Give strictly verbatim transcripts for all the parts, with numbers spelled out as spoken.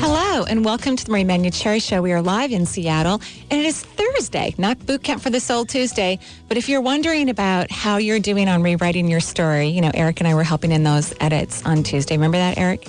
Hello, and welcome to the Marie Manuche Cherry Show. We are live in Seattle, and it is Thursday, not Boot Camp for the Soul Tuesday. But if you're wondering about how you're doing on rewriting your story, you know, Eric and I were helping in those edits on Tuesday. Remember that, Eric?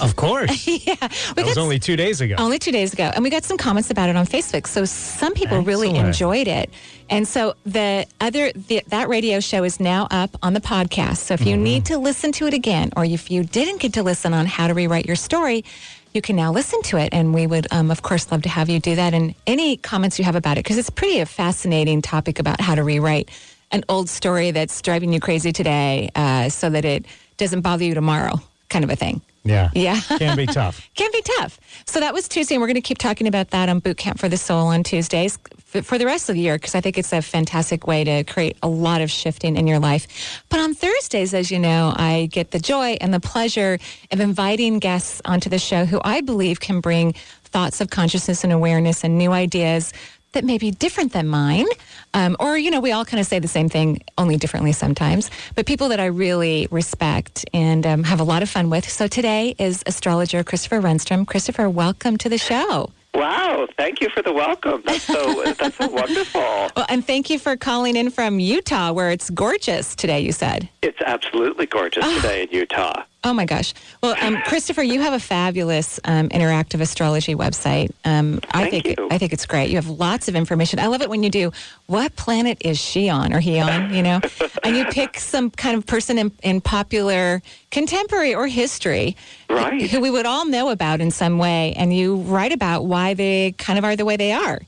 Of course. yeah. That was only two days ago. Only two days ago. And we got some comments about it on Facebook. So some people Excellent. really enjoyed it. And so the other the, that radio show is now up on the podcast. So if you mm-hmm. need to listen to it again, or if you didn't get to listen on how to rewrite your story, you can now listen to it. And we would, um, of course, love to have you do that. And any comments you have about it, because it's pretty a fascinating topic about how to rewrite an old story that's driving you crazy today uh, so that it doesn't bother you tomorrow, kind of a thing. Yeah. Yeah. Can be tough. Can be tough. So that was Tuesday, and we're going to keep talking about that on Boot Camp for the Soul on Tuesdays f- for the rest of the year, because I think it's a fantastic way to create a lot of shifting in your life. But on Thursdays, as you know, I get the joy and the pleasure of inviting guests onto the show who I believe can bring thoughts of consciousness and awareness and new ideas that may be different than mine. Um, or, you know, we all kind of say the same thing, only differently sometimes. But people that I really respect and um, have a lot of fun with. So today is astrologer Christopher Renstrom. Christopher, welcome to the show. Wow, thank you for the welcome. That's so, that's so wonderful. Well, and thank you for calling in from Utah, where it's gorgeous today, you said. It's absolutely gorgeous oh. today in Utah. Oh, my gosh. Well, um, Christopher, you have a fabulous um, interactive astrology website. Um, I Thank think you. I think it's great. You have lots of information. I love it when you do, what planet is she on or he on, you know? And you pick some kind of person in, in popular contemporary or history right. who we would all know about in some way, and you write about why they kind of are the way they are.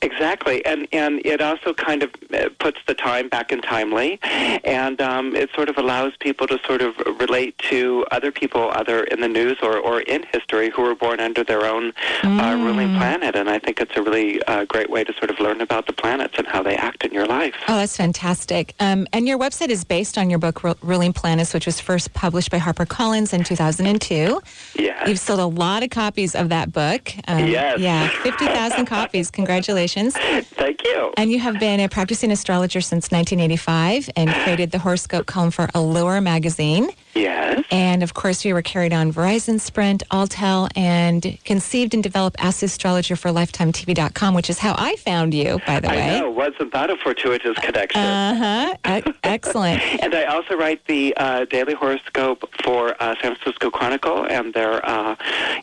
Exactly, and and it also kind of puts the time back in timely, and um, it sort of allows people to sort of relate to other people, other in the news or, or in history, who were born under their own mm. uh, ruling planet, and I think it's a really uh, great way to sort of learn about the planets and how they act in your life. Oh, that's fantastic. Um, and your website is based on your book, Ru- Ruling Planets, which was first published by HarperCollins in two thousand two. Yes. You've sold a lot of copies of that book. Um, yes. Yeah, fifty thousand copies. Congratulations. Congratulations. Thank you. And you have been a practicing astrologer since nineteen eighty-five and created the horoscope column for Allure magazine. Yes. And, of course, you were carried on Verizon, Sprint, AllTel, and conceived and developed Ask the Astrologer for Lifetime T V dot com, which is how I found you, by the I way. I know. Wasn't that a fortuitous connection? Uh-huh. E- excellent. And I also write the uh, daily horoscope for uh, San Francisco Chronicle and their uh,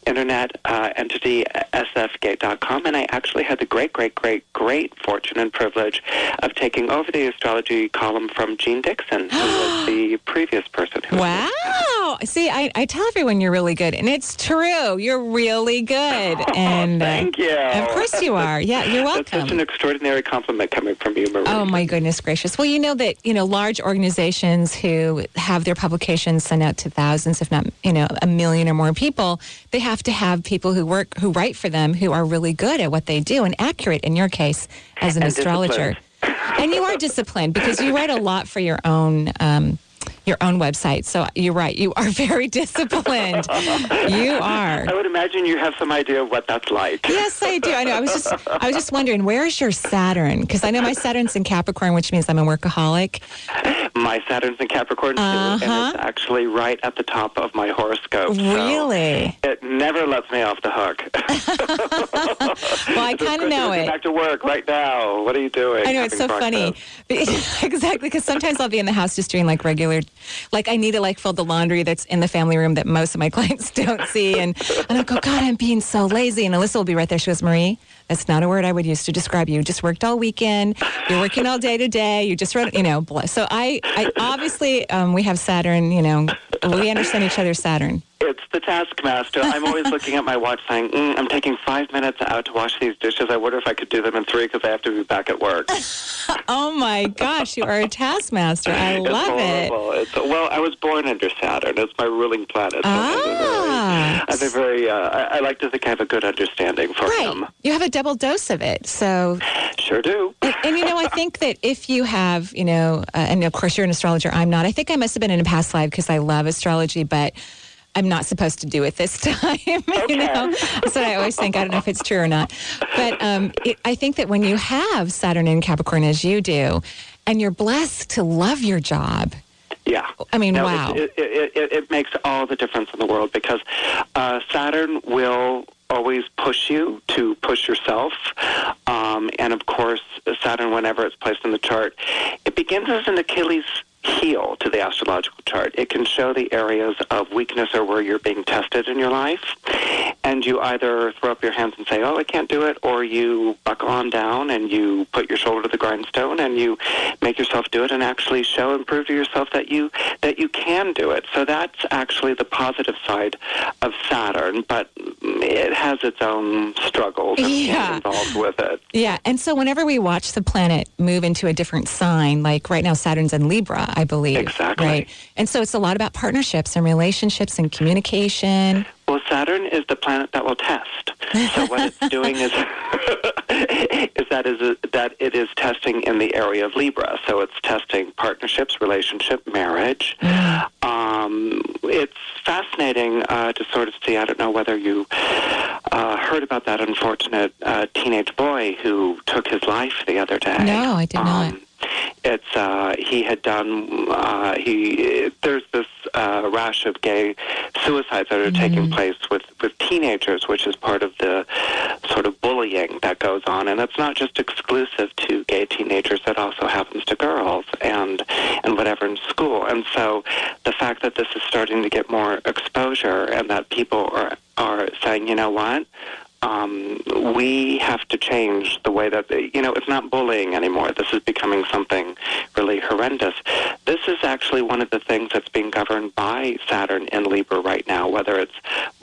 internet uh, entity, S F Gate dot com, and I actually had the great, great, great, great fortune and privilege of taking over the astrology column from Jeane Dixon, who was the previous person who wow. Wow. See, I, I tell everyone you're really good, and it's true. You're really good. And oh, thank you. Uh, of course you are. Yeah, you're welcome. That's such an extraordinary compliment coming from you, Marie. Oh, my goodness gracious. Well, you know that, you know, large organizations who have their publications sent out to thousands, if not, you know, a million or more people, they have to have people who work, who write for them, who are really good at what they do and accurate, in your case, as an and astrologer. And you are disciplined because you write a lot for your own um your own website. So you're right. You are very disciplined. You are. I would imagine you have some idea of what that's like. Yes, I do. I know. I was just I was just wondering, where's your Saturn? Because I know my Saturn's in Capricorn, which means I'm a workaholic. My Saturn's in Capricorn, too, uh-huh. and it's actually right at the top of my horoscope. Really? So it never lets me off the hook. Well, I kind of know it. Back to work right now. What are you doing? I know, it's so breakfast? funny. Exactly, because sometimes I'll be in the house just doing, like, regular Like I need to like fold the laundry that's in the family room that most of my clients don't see, and, and I go, God, I'm being so lazy. And Alyssa will be right there. She goes, Marie, that's not a word I would use to describe you. You just worked all weekend. You're working all day today. You just read, you know. Blah. So I, I obviously um, we have Saturn. You know, we understand each other's Saturn. It's the taskmaster. I'm always looking at my watch saying, mm, I'm taking five minutes out to wash these dishes. I wonder if I could do them in three because I have to be back at work. Oh, my gosh. You are a taskmaster. I it's love horrible. it. It's, well, I was born under Saturn. It's my ruling planet. So ah. I have a very, I, have a very uh, I, I like to think I have a good understanding for right. him. You have a double dose of it. So Sure do. And, and, you know, I think that if you have, you know, uh, and, of course, you're an astrologer. I'm not. I think I must have been in a past life because I love astrology, but I'm not supposed to do it this time. Okay. You know? That's what I always think. I don't know if it's true or not. But um, it, I think that when you have Saturn in Capricorn, as you do, and you're blessed to love your job. Yeah. I mean, no, wow. It, it, it, it makes all the difference in the world because uh, Saturn will always push you to push yourself. Um, and, of course, Saturn, whenever it's placed in the chart, it begins as an Achilles heel to the astrological chart. It can show the areas of weakness or where you're being tested in your life, and you either throw up your hands and say, oh, I can't do it, or you buckle on down and you put your shoulder to the grindstone and you make yourself do it and actually show and prove to yourself that you that you can do it. So that's actually the positive side of Saturn, but it has its own struggles yeah. involved with it. Yeah, and so whenever we watch the planet move into a different sign, like right now Saturn's in Libra, I believe. Exactly. Right? And so it's a lot about partnerships and relationships and communication. Well, Saturn is the planet that will test. So what it's doing is, is that is a, that it is testing in the area of Libra. So it's testing partnerships, relationship, marriage. um, it's fascinating uh, to sort of see. I don't know whether you uh, heard about that unfortunate uh, teenage boy who took his life the other day. No, I did um, not. It's uh, he had done. Uh, he there's this uh, rash of gay suicides that are mm-hmm. taking place with, with teenagers, which is part of the sort of bullying that goes on, and it's not just exclusive to gay teenagers. That also happens to girls and and whatever in school. And so the fact that this is starting to get more exposure and that people are are saying, you know what. Um, we have to change the way that, they, you know, it's not bullying anymore. This is becoming something really horrendous. This is actually one of the things that's being governed by Saturn in Libra right now, whether it's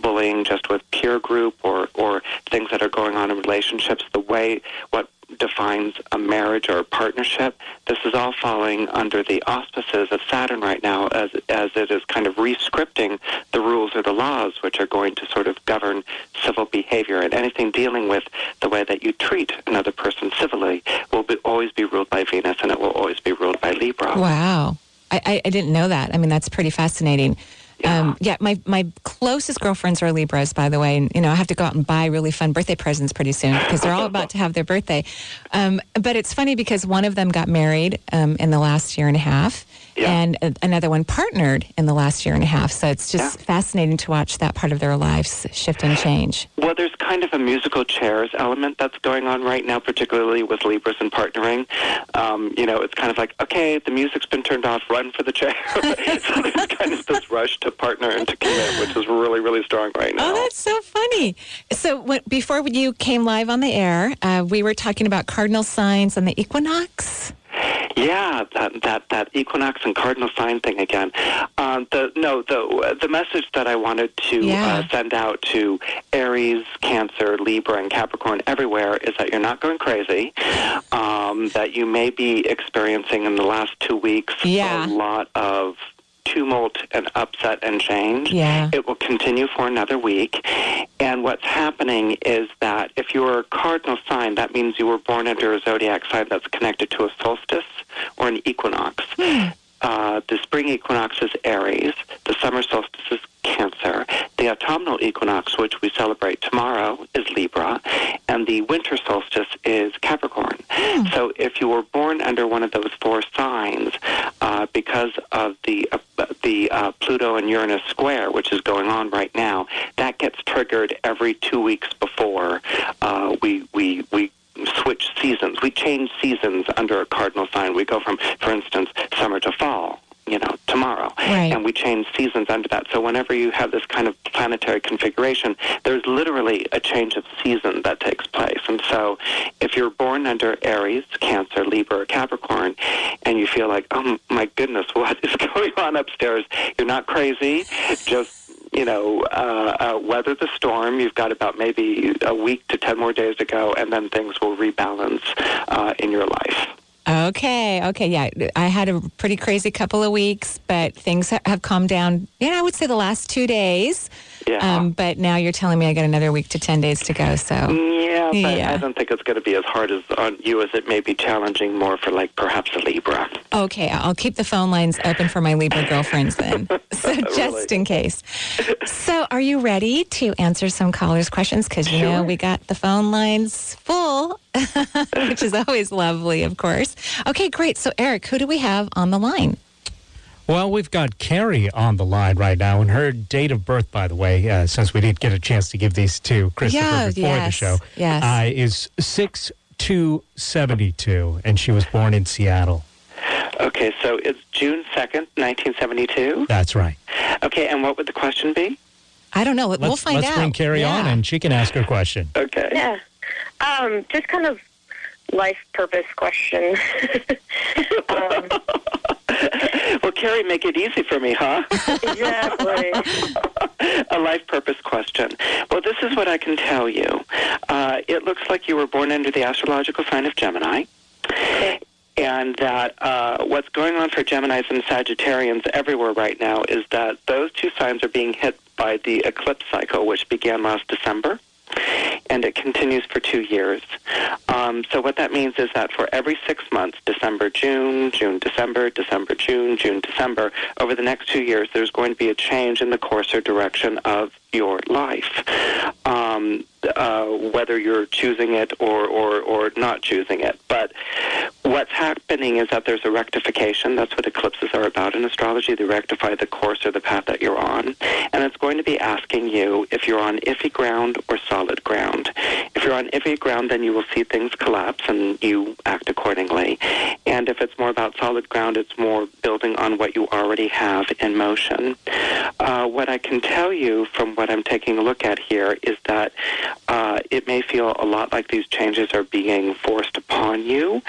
bullying just with peer group or, or things that are going on in relationships, the way what defines a marriage or a partnership. This is all falling under the auspices of Saturn right now as as it is kind of re-scripting the rules or the laws which are going to sort of govern civil behavior, and anything dealing with the way that you treat another person civilly will be, always be ruled by Venus, and it will always be ruled by Libra. Wow. I, I, I didn't know that. I mean, that's pretty fascinating. Yeah. Um, yeah, my, my closest girlfriends are Libras, by the way. And, you know, I have to go out and buy really fun birthday presents pretty soon because they're all about to have their birthday. Um, but it's funny because one of them got married um, in the last year and a half, yeah. and uh, another one partnered in the last year and a half. So it's just yeah. fascinating to watch that part of their lives shift and change. Well, there's kind of a musical chairs element that's going on right now, particularly with Libras and partnering. Um, you know, it's kind of like, okay, the music's been turned off, run for the chair. So there's kind of this rush to partner and to commit, which is really, really strong right now. Oh, that's so funny. So when, before you came live on the air, uh, we were talking about cardinal signs and the equinox. Yeah, that that that equinox and cardinal sign thing again. Um, the no, the the message that I wanted to yeah. uh, send out to Aries, Cancer, Libra, and Capricorn everywhere is that you're not going crazy. Um, that you may be experiencing in the last two weeks yeah. a lot of tumult and upset and change. Yeah. It will continue for another week. And what's happening is that if you're a cardinal sign, that means you were born under a zodiac sign that's connected to a solstice or an equinox. Mm. Uh, the spring equinox is Aries. The summer solstice is Cancer. The autumnal equinox, which we celebrate tomorrow, is Libra. And the winter solstice is Capricorn. Mm. So if you were born under one of those four signs, uh, because of the uh, the uh, Pluto and Uranus square, which is going on right now, that gets triggered every two weeks before uh, we we we. switch seasons. We change seasons under a cardinal sign. We go from, for instance, summer to fall, you know, tomorrow. Right. And we change seasons under that. So whenever you have this kind of planetary configuration, there's literally a change of season that takes place. And so if you're born under Aries, Cancer, Libra, or Capricorn, and you feel like, oh, my goodness, what is going on upstairs? You're not crazy. Just you know, uh, uh, weather the storm. You've got about maybe a week to ten more days to go, and then things will rebalance uh, in your life. Okay, okay, yeah. I had a pretty crazy couple of weeks, but things ha- have calmed down, you know, I would say the last two days. Yeah. Um, but now you're telling me I got another week to ten days to go, so. Yeah, but yeah. I don't think it's going to be as hard as on you as it may be challenging more for, like, perhaps a Libra. Okay, I'll keep the phone lines open for my Libra girlfriends then, so just really? in case. So are you ready to answer some callers' questions? Because, you sure. know, we got the phone lines full. Which is always lovely, of course. Okay, great. So, Eric, who do we have on the line? Well, we've got Carrie on the line right now, and her date of birth, by the way, uh, since we didn't get a chance to give these to Christopher yeah, before yes, the show, yes. uh, is six two seventy-two, and she was born in Seattle. Okay, so it's June second, nineteen seventy-two? That's right. Okay, and what would the question be? I don't know. Let's, we'll find let's out. Let's bring Carrie yeah. on, and she can ask her question. Okay. Yeah. Um, just kind of life purpose question. um, well, Carrie, make it easy for me, huh? Exactly. A life purpose question. Well, this is what I can tell you. Uh, it looks like you were born under the astrological sign of Gemini. Okay. And that uh, what's going on for Geminis and Sagittarians everywhere right now is that those two signs are being hit by the eclipse cycle, which began last December. And it continues for two years. Um, so what that means is that for every six months, December, June, June, December, December, June, June, December, over the next two years, there's going to be a change in the course or direction of your life, um, uh, whether you're choosing it or, or, or not choosing it. But what's happening is that there's a rectification. That's what eclipses are about in astrology. They rectify the course or the path that you're on. And it's going to be asking you if you're on iffy ground or solid ground. If you're on iffy ground, then you will see things collapse and you act accordingly. And if it's more about solid ground, it's more building on what you already have in motion. Uh, what I can tell you from what I'm taking a look at here is that uh, it may feel a lot like these changes are being forced upon you.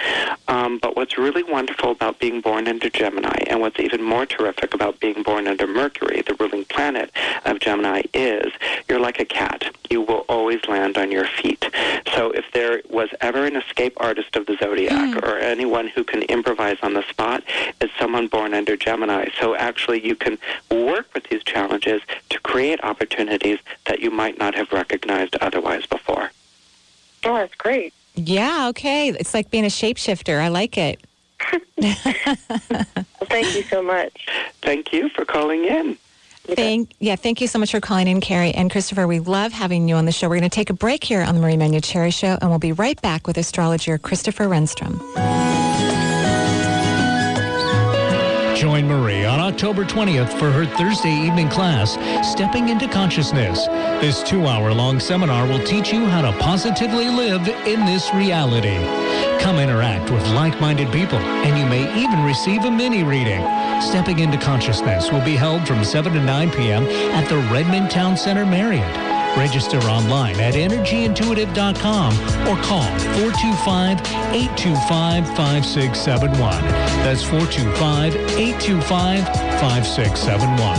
Um, but what's really wonderful about being born under Gemini, and what's even more terrific about being born under Mercury, the ruling planet of Gemini, is you're like a cat. You will always land on your feet. So if there was ever an escape artist of the zodiac mm. or anyone who can improvise on the spot, it's someone born under Gemini. So actually you can work with these challenges to create opportunities that you might not have recognized otherwise before. Oh, that's great. Yeah, okay. It's like being a shapeshifter. I like it. Well, thank you so much. Thank you for calling in. Thank, yeah, thank you so much for calling in, Carrie. And Christopher, we love having you on the show. We're going to take a break here on the Marie Manuche Cherry Show, and we'll be right back with astrologer Christopher Renstrom. Join Marie on October twentieth for her Thursday evening class, Stepping into Consciousness. This two-hour-long seminar will teach you how to positively live in this reality. Come interact with like-minded people, and you may even receive a mini-reading. Stepping into Consciousness will be held from seven to nine p.m. at the Redmond Town Center Marriott. Register online at energy intuitive dot com or call four two five, eight two five, five six seven one. That's four two five, eight two five, five six seven one.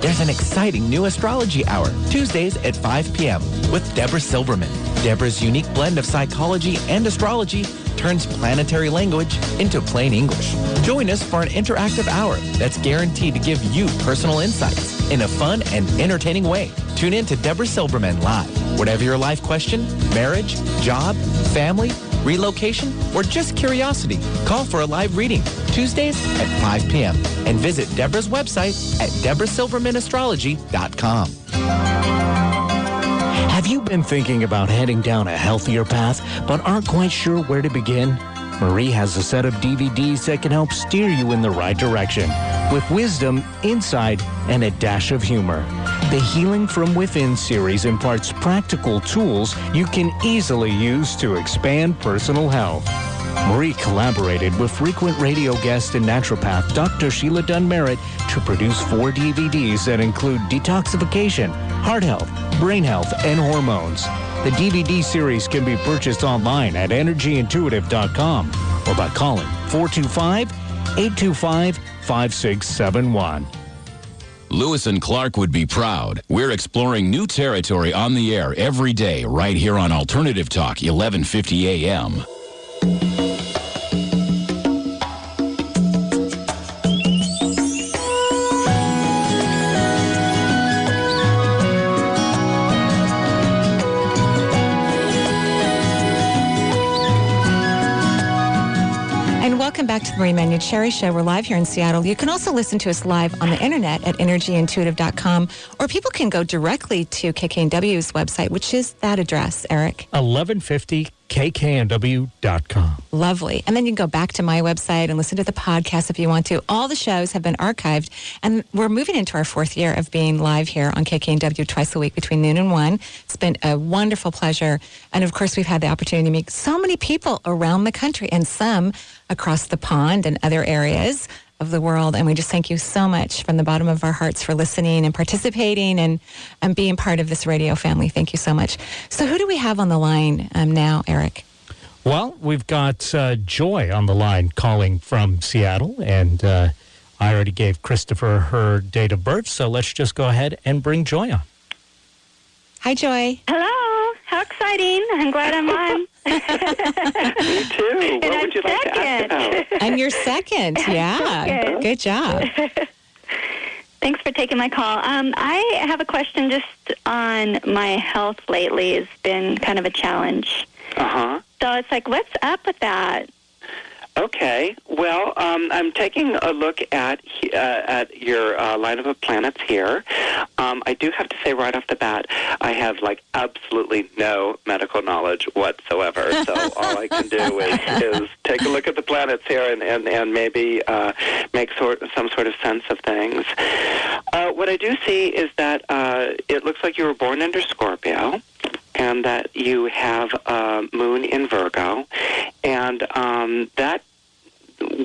There's an exciting new astrology hour, Tuesdays at five p.m. with Deborah Silverman. Deborah's unique blend of psychology and astrology turns planetary language into plain English. Join us for an interactive hour that's guaranteed to give you personal insights in a fun and entertaining way. Tune in to Deborah Silverman Live. Whatever your life question, marriage, job, family, relocation, or just curiosity, call for a live reading Tuesdays at five p.m. and visit Deborah's website at Deborah Silverman Astrology dot com. Have you been thinking about heading down a healthier path, but aren't quite sure where to begin? Marie has a set of D V Ds that can help steer you in the right direction, with wisdom, insight, and a dash of humor. The Healing From Within series imparts practical tools you can easily use to expand personal health. Marie collaborated with frequent radio guest and naturopath Doctor Sheila Dunnemerritt to produce four D V Ds that include detoxification, heart health, brain health, and hormones. The D V D series can be purchased online at energy intuitive dot com or by calling four two five, eight two five, five six seven one. Lewis and Clark would be proud. We're exploring new territory on the air every day right here on Alternative Talk eleven fifty A M. Welcome back to the Marie Manuche Cherry Show. We're live here in Seattle. You can also listen to us live on the internet at energy intuitive dot com, or people can go directly to K K N W's website, which is that address, Eric. eleven fifty K K N W dot com. Lovely. And then you can go back to my website and listen to the podcast if you want to. All the shows have been archived, and we're moving into our fourth year of being live here on K K N W twice a week between noon and one. It's been a wonderful pleasure. And of course, we've had the opportunity to meet so many people around the country and some across the pond and other areas of the world. And we just thank you so much from the bottom of our hearts for listening and participating and, and being part of this radio family. Thank you so much. So who do we have on the line um, now, Eric? Well, we've got uh, Joy on the line calling from Seattle. And uh, I already gave Christopher her date of birth. So let's just go ahead and bring Joy on. Hi, Joy. Hello. How exciting. I'm glad I'm on. Me too. What and would you second. Like to ask about? And you're second. Yeah. Second. Good job. Thanks for taking my call. Um, I have a question just on my health lately. It's been kind of a challenge. Uh-huh. So it's like, what's up with that? Okay. Well, um, I'm taking a look at uh, at your uh, lineup of planets here. Um, I do have to say right off the bat, I have like absolutely no medical knowledge whatsoever. So all I can do is, is take a look at the planets here and, and, and maybe uh, make sort some sort of sense of things. Uh, what I do see is that uh, it looks like you were born under Scorpio, and that you have uh, moon in Virgo, and um, that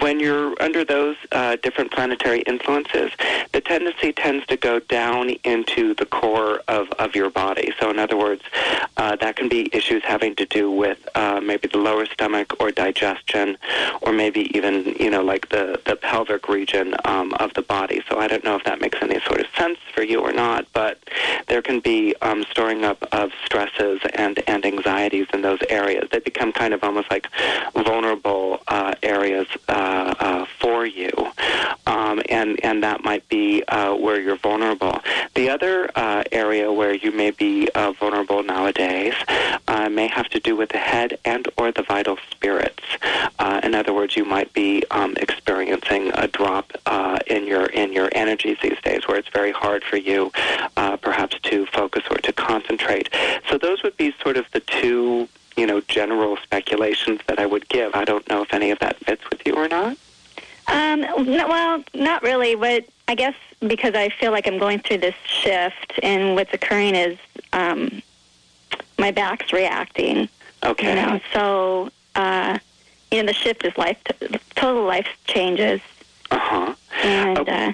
when you're under those uh, different planetary influences, the tendency tends to go down into the core of, of your body. So in other words, uh, that can be issues having to do with uh, maybe the lower stomach or digestion, or maybe even, you know, like the, the pelvic region um, of the body. So I don't know if that makes any sort of sense for you or not, but there can be um, storing up of stresses and, and anxieties in those areas. They become kind of almost like vulnerable uh, areas Uh, uh, for you, um, and, and that might be uh, where you're vulnerable. The other uh, area where you may be uh, vulnerable nowadays uh, may have to do with the head and or the vital spirits. Uh, in other words, you might be um, experiencing a drop uh, in your in your energies these days, where it's very hard for you uh, perhaps to focus or to concentrate. So those would be sort of the two, you know, general speculations that I would give. I don't know if any of that fits with you or not. Um, no, well, not really. But I guess because I feel like I'm going through this shift, and what's occurring is um, my back's reacting. Okay. You know, so uh, you know, the shift is life, total life changes. Uh-huh. And, okay. Uh huh.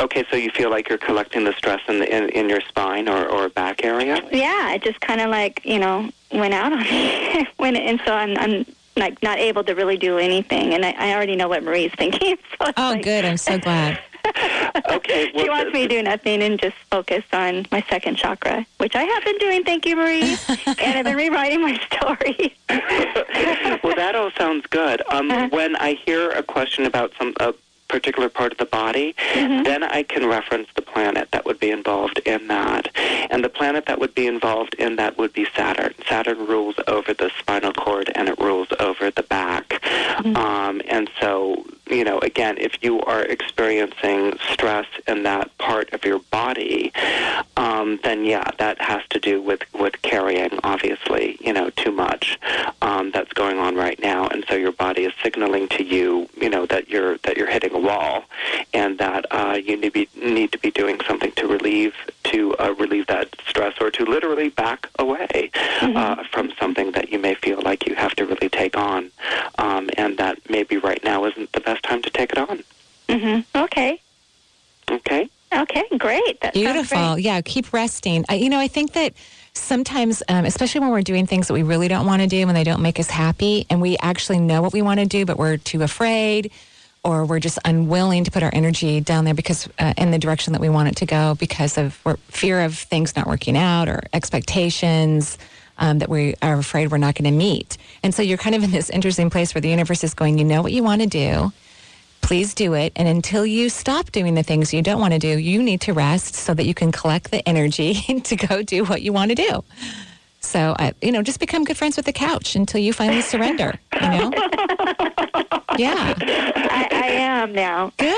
Okay, so you feel like you're collecting the stress in the, in, in your spine or, or back area? Yeah, it just kind of like, you know, went out on me. went, and so I'm, I'm like not able to really do anything. And I, I already know what Marie's thinking. So oh, like, good. I'm so glad. Okay. Well, she wants me to do nothing and just focus on my second chakra, which I have been doing. Thank you, Marie. And I've been rewriting my story. Well, that all sounds good. Um, uh-huh. When I hear a question about some... Uh, particular part of the body, mm-hmm. then I can reference the planet that would be involved in that. And the planet that would be involved in that would be Saturn. Saturn rules over the spinal cord, and it rules over the back. Mm-hmm. Um, and so, you know, again, if you are experiencing stress in that part of your body, um, then, yeah, that has to do with, with carrying, obviously, you know, too much um, that's going on right now. And so your body is signaling to you, you know, that you're, that you're hitting a wall, and that uh, you need to be need to be doing something to relieve to uh, relieve that stress, or to literally back away mm-hmm. uh, from something that you may feel like you have to really take on, um, and that maybe right now isn't the best time to take it on. Mm-hmm. Okay. Okay. Okay. Great. That beautiful. Sounds great. Yeah. Keep resting. I, you know, I think that sometimes, um, especially when we're doing things that we really don't want to do, when they don't make us happy, and we actually know what we want to do, but we're too afraid. or we're just unwilling to put our energy down there because uh, in the direction that we want it to go because of or fear of things not working out or expectations um, that we are afraid we're not going to meet. And so you're kind of in this interesting place where the universe is going, you know what you want to do. Please do it. And until you stop doing the things you don't want to do, you need to rest so that you can collect the energy to go do what you want to do. So, I, you know, just become good friends with the couch until you finally surrender, you know? Yeah. I, I am now. Good.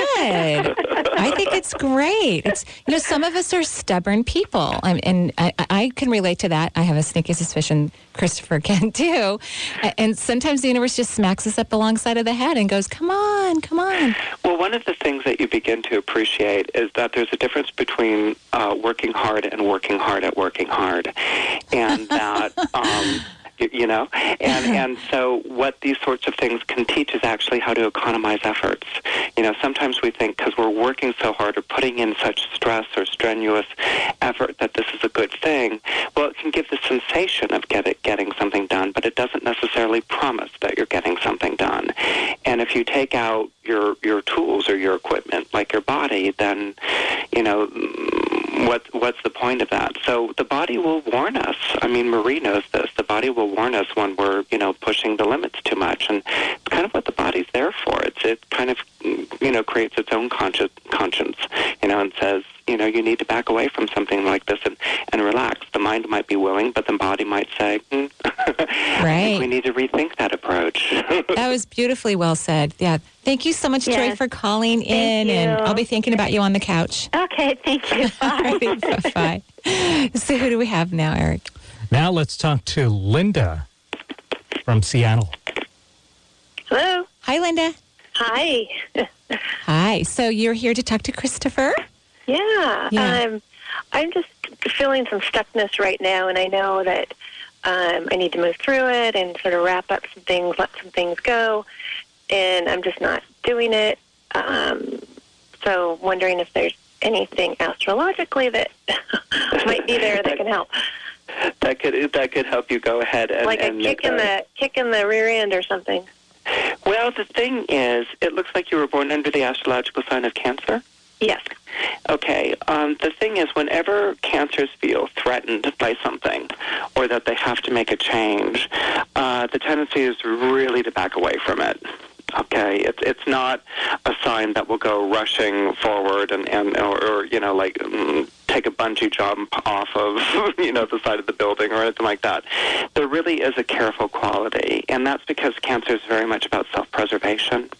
I think it's great. It's, you know, some of us are stubborn people, I'm, and I, I can relate to that. I have a sneaky suspicion Christopher can too. And sometimes the universe just smacks us up alongside of the head and goes, come on, come on. Well, one of the things that you begin to appreciate is that there's a difference between uh, working hard and working hard at working hard. And that... Um, you know, and, and so what these sorts of things can teach is actually how to economize efforts. You know, sometimes we think because we're working so hard or putting in such stress or strenuous effort that this is a good thing. Well, it can give the sensation of get it, getting something done, but it doesn't necessarily promise that you're getting something done. And if you take out your, your tools or your equipment, like your body, then, you know... What, what's the point of that? So the body will warn us. I mean, Marie knows this. The body will warn us when we're, you know, pushing the limits too much. And it's kind of what the body's there for. It's, it kind of, you know, creates its own conscious, conscience, you know, and says, you know, you need to back away from something like this and, and relax. The mind might be willing, but the body might say, hmm. Right. I think we need to rethink that approach. That was beautifully well said. Yeah. Thank you so much, yes. Troy, for calling in. And I'll be thinking about you on the couch. Okay. Thank you. Bye. Bye. So who do we have now, Eric? Now let's talk to Linda from Seattle. Hello. Hi, Linda. Hi. Hi. So you're here to talk to Christopher? Yeah, yeah. Um, I'm just feeling some stuckness right now, and I know that um, I need to move through it and sort of wrap up some things, let some things go, and I'm just not doing it. Um, so wondering if there's anything astrologically that might be there that can help. That could that could help you go ahead and like a and kick in the kick in the rear end or something. Well, the thing is, it looks like you were born under the astrological sign of Cancer. Yes. Okay. Um, the thing is, whenever cancers feel threatened by something or that they have to make a change, uh, the tendency is really to back away from it. Okay, it's it's not a sign that will go rushing forward and, and or, or, you know, like um, take a bungee jump off of, you know, the side of the building or anything like that. There really is a careful quality, and that's because Cancer is very much about self-preservation.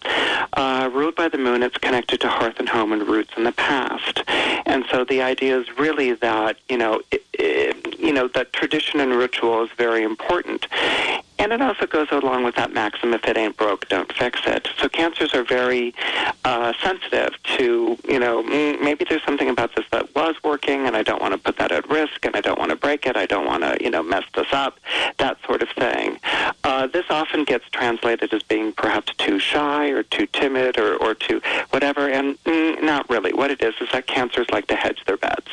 Uh, ruled by the moon, it's connected to hearth and home and roots in the past. And so the idea is really that, you know, it, it, you know, that tradition and ritual is very important. And it also goes along with that maxim, if it ain't broke, don't fix it. So Cancers are very uh, sensitive to, you know, maybe there's something about this that was working and I don't want to put that at risk and I don't want to break it. I don't want to, you know, mess this up, that sort of thing. Uh, this often gets translated as being perhaps too shy or too timid or, or too whatever. And mm, not really. What it is is that Cancers like to hedge their bets.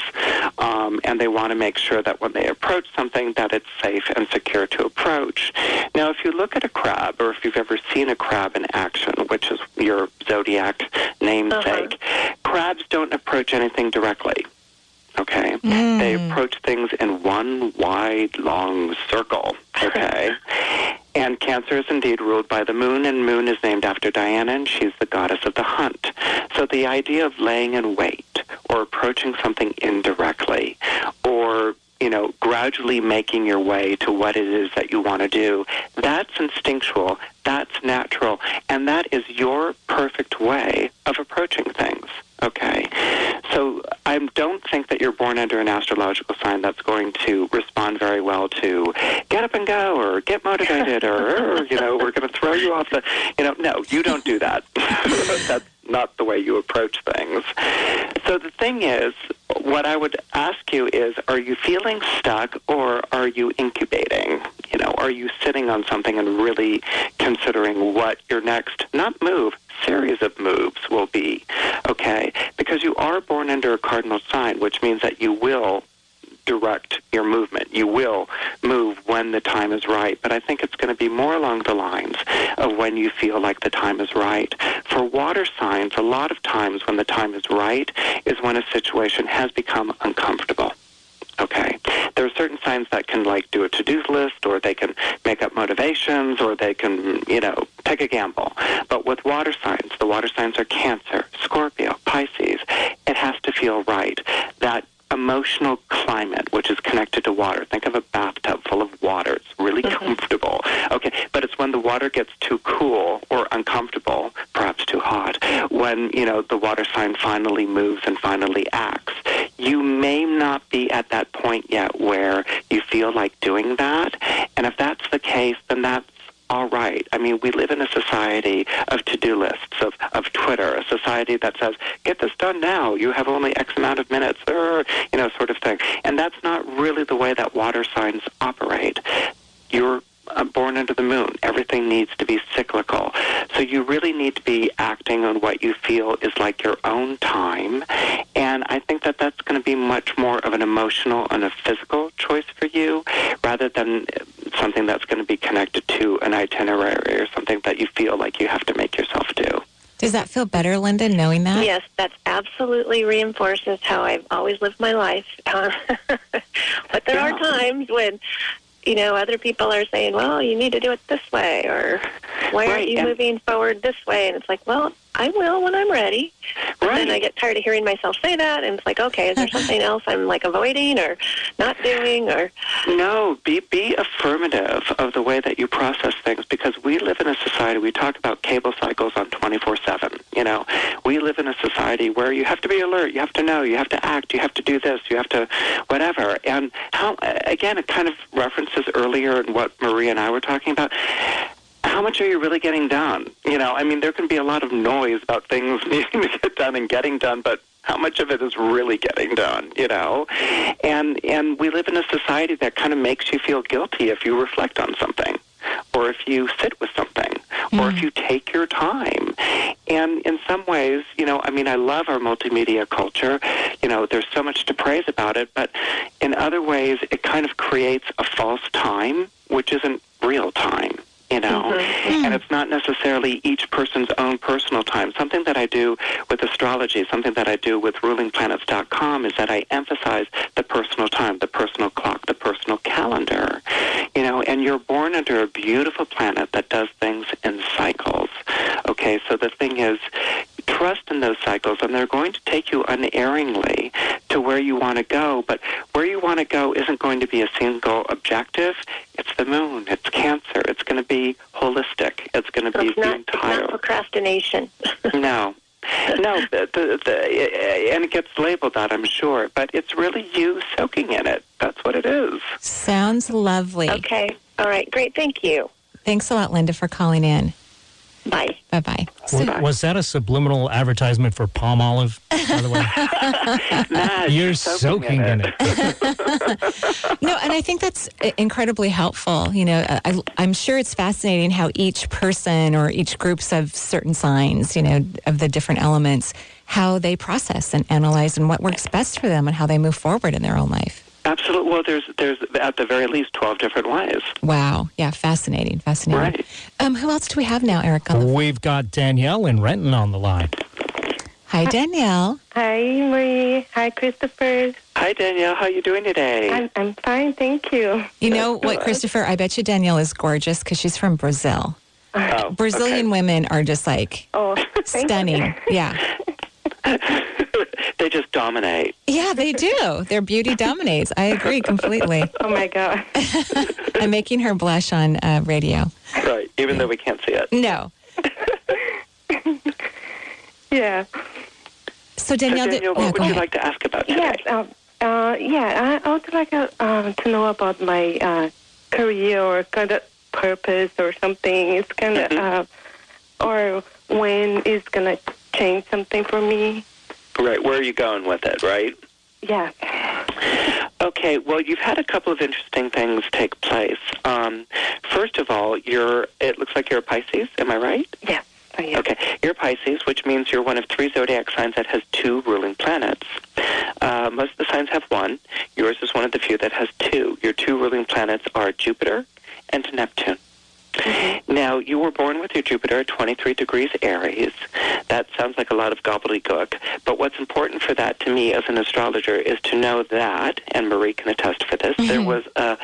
Um, and they want to make sure that when they approach something that it's safe and secure to approach. Now, if you look at a crab, or if you've ever seen a crab in action, which is your zodiac namesake, uh-huh. Crabs don't approach anything directly, okay? Mm. They approach things in one wide, long circle, okay? And Cancer is indeed ruled by the moon, and moon is named after Diana, and she's the goddess of the hunt. So the idea of laying in wait, or approaching something indirectly, or... you know, gradually making your way to what it is that you want to do, that's instinctual, that's natural, and that is your perfect way of approaching things, okay? So I don't think that you're born under an astrological sign that's going to respond very well to get up and go or get motivated or, or you know, we're going to throw you off the, you know, no, you don't do that. That's not the way you approach things. So the thing is, what I would ask you is, are you feeling stuck or are you incubating? You know, are you sitting on something and really considering what your next, not move, series of moves will be, okay? Because you are born under a cardinal sign, which means that you will direct your movement. You will move when the time is right, but I think it's going to be more along the lines of when you feel like the time is right. For water signs, a lot of times when the time is right is when a situation has become uncomfortable. Okay. There are certain signs that can, like, do a to-do list, or they can make up motivations, or they can, you know, take a gamble. But with water signs, the water signs are Cancer, Scorpio, Pisces. It has to feel right. That emotional climate, which is connected to water. Think of a bathtub full of water. It's really mm-hmm. comfortable. Okay, but it's when the water gets too cool or uncomfortable, perhaps too hot, when, you know, the water sign finally moves and finally acts. You may not be at that point yet where you feel like doing that, and if that's the case, then that's all right. I mean, we live in a society of to-do lists, of, of Twitter, a society that says, get this done now, you have only X amount of minutes, or, you know, sort of thing. And that's not really the way that water signs operate. You're uh, born under the moon. Everything needs to be cyclical. So you really need to be acting on what you feel is like your own time. And I think that that's going to be much more of an emotional and a physical choice for you, rather than something that's going to be connected to an itinerary or something that you feel like you have to make yourself do. Does that feel better, Linda, knowing that? Yes, that absolutely reinforces how I've always lived my life. Uh, but there yeah. are times when, you know, other people are saying, well, you need to do it this way, or why right, aren't you and- moving forward this way? And it's like, well, I will when I'm ready. But right. then I get tired of hearing myself say that, and it's like, okay, is there something else I'm, like, avoiding or not doing? Or No, be be affirmative of the way that you process things, because we live in a society, we talk about cable cycles on twenty-four seven, you know. We live in a society where you have to be alert, you have to know, you have to act, you have to do this, you have to whatever. And how, again, it kind of references earlier in what Marie and I were talking about. How much are you really getting done? You know, I mean, there can be a lot of noise about things needing to get done and getting done, but how much of it is really getting done, you know? And and we live in a society that kind of makes you feel guilty if you reflect on something, or if you sit with something, mm. or if you take your time. And in some ways, you know, I mean, I love our multimedia culture. You know, there's so much to praise about it, but in other ways, it kind of creates a false time, which isn't real time. You know, mm-hmm. and it's not necessarily each person's own personal time. Something that I do with astrology, something that I do with ruling planets dot com is that I emphasize the personal time, the personal clock, the personal calendar. You know, and you're born under a beautiful planet that does things in cycles. Okay, so the thing is, trust in those cycles, and they're going to take you unerringly to where you want to go, but where you want to go isn't going to be a single objective. It's the moon. It's Cancer. It's going to be holistic. It's going to so be it's not, the entire... It's not procrastination. No. No, the, the, the, and it gets labeled that, I'm sure, but it's really you soaking in it. That's what it is. Sounds lovely. Okay. All right. Great. Thank you. Thanks a lot, Linda, for calling in. Bye. Bye-bye. Was, was that a subliminal advertisement for palm olive, by the way? Nah, you're soaking, soaking in it. it. No, and I think that's incredibly helpful. You know, I, I'm sure it's fascinating how each person or each groups of certain signs, you know, of the different elements, how they process and analyze and what works best for them and how they move forward in their own life. Absolutely. Well, there's there's at the very least twelve different ways. Wow. Yeah, fascinating, fascinating. Right. Um, who else do we have now, Eric? On the We've phone? got Danielle in Renton on the line. Hi, Danielle. Hi, Marie. Hi, Christopher. Hi, Danielle. How are you doing today? I'm, I'm fine, thank you. You know what, Christopher? I bet you Danielle is gorgeous because she's from Brazil. Oh, Brazilian okay. women are just like oh, stunning. Yeah. They just dominate. Yeah, they do. Their beauty dominates. I agree completely. Oh, my God. I'm making her blush on uh, radio. Right, even yeah. though we can't see it. No. Yeah. So, Danielle, so Danielle what yeah, would you ahead. like to ask about today? Yes, um, uh, yeah, I, I would like uh, um, to know about my uh, career or kind of purpose or something. It's kind of, mm-hmm. uh, or when it's going to change something for me. Right, where are you going with it, right? Yeah. Okay, well, you've had a couple of interesting things take place. Um, first of all, you're it looks like you're a Pisces, am I right? Yeah. I am. Okay. You're Pisces, which means you're one of three zodiac signs that has two ruling planets. Uh, most of the signs have one. Yours is one of the few that has two. Your two ruling planets are Jupiter and Neptune. Mm-hmm. Now, you were born with your Jupiter at twenty-three degrees Aries. That sounds like a lot of gobbledygook, but what's important for that to me as an astrologer is to know that, and Marie can attest for this, mm-hmm. there was a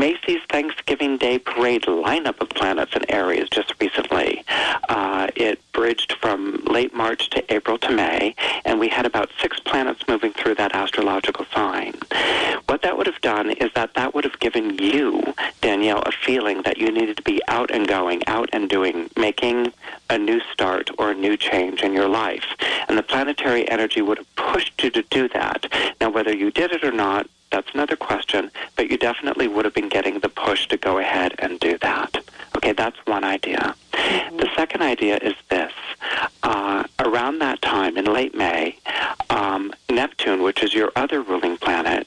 Macy's Thanksgiving Day Parade lineup of planets in Aries just recently. Uh, it bridged from late March to April to May, and we had about six planets moving through that astrological sign. What that would have done is that that would have given you, Danielle, a feeling that you needed to be out Out and going, out and doing, making a new start or a new change in your life. And the planetary energy would have pushed you to do that. Now, whether you did it or not, that's another question, but you definitely would have been getting the push to go ahead and do that. Okay, that's one idea. Mm-hmm. The second idea is this. Uh, around that time, in late May, um, Neptune, which is your other ruling planet,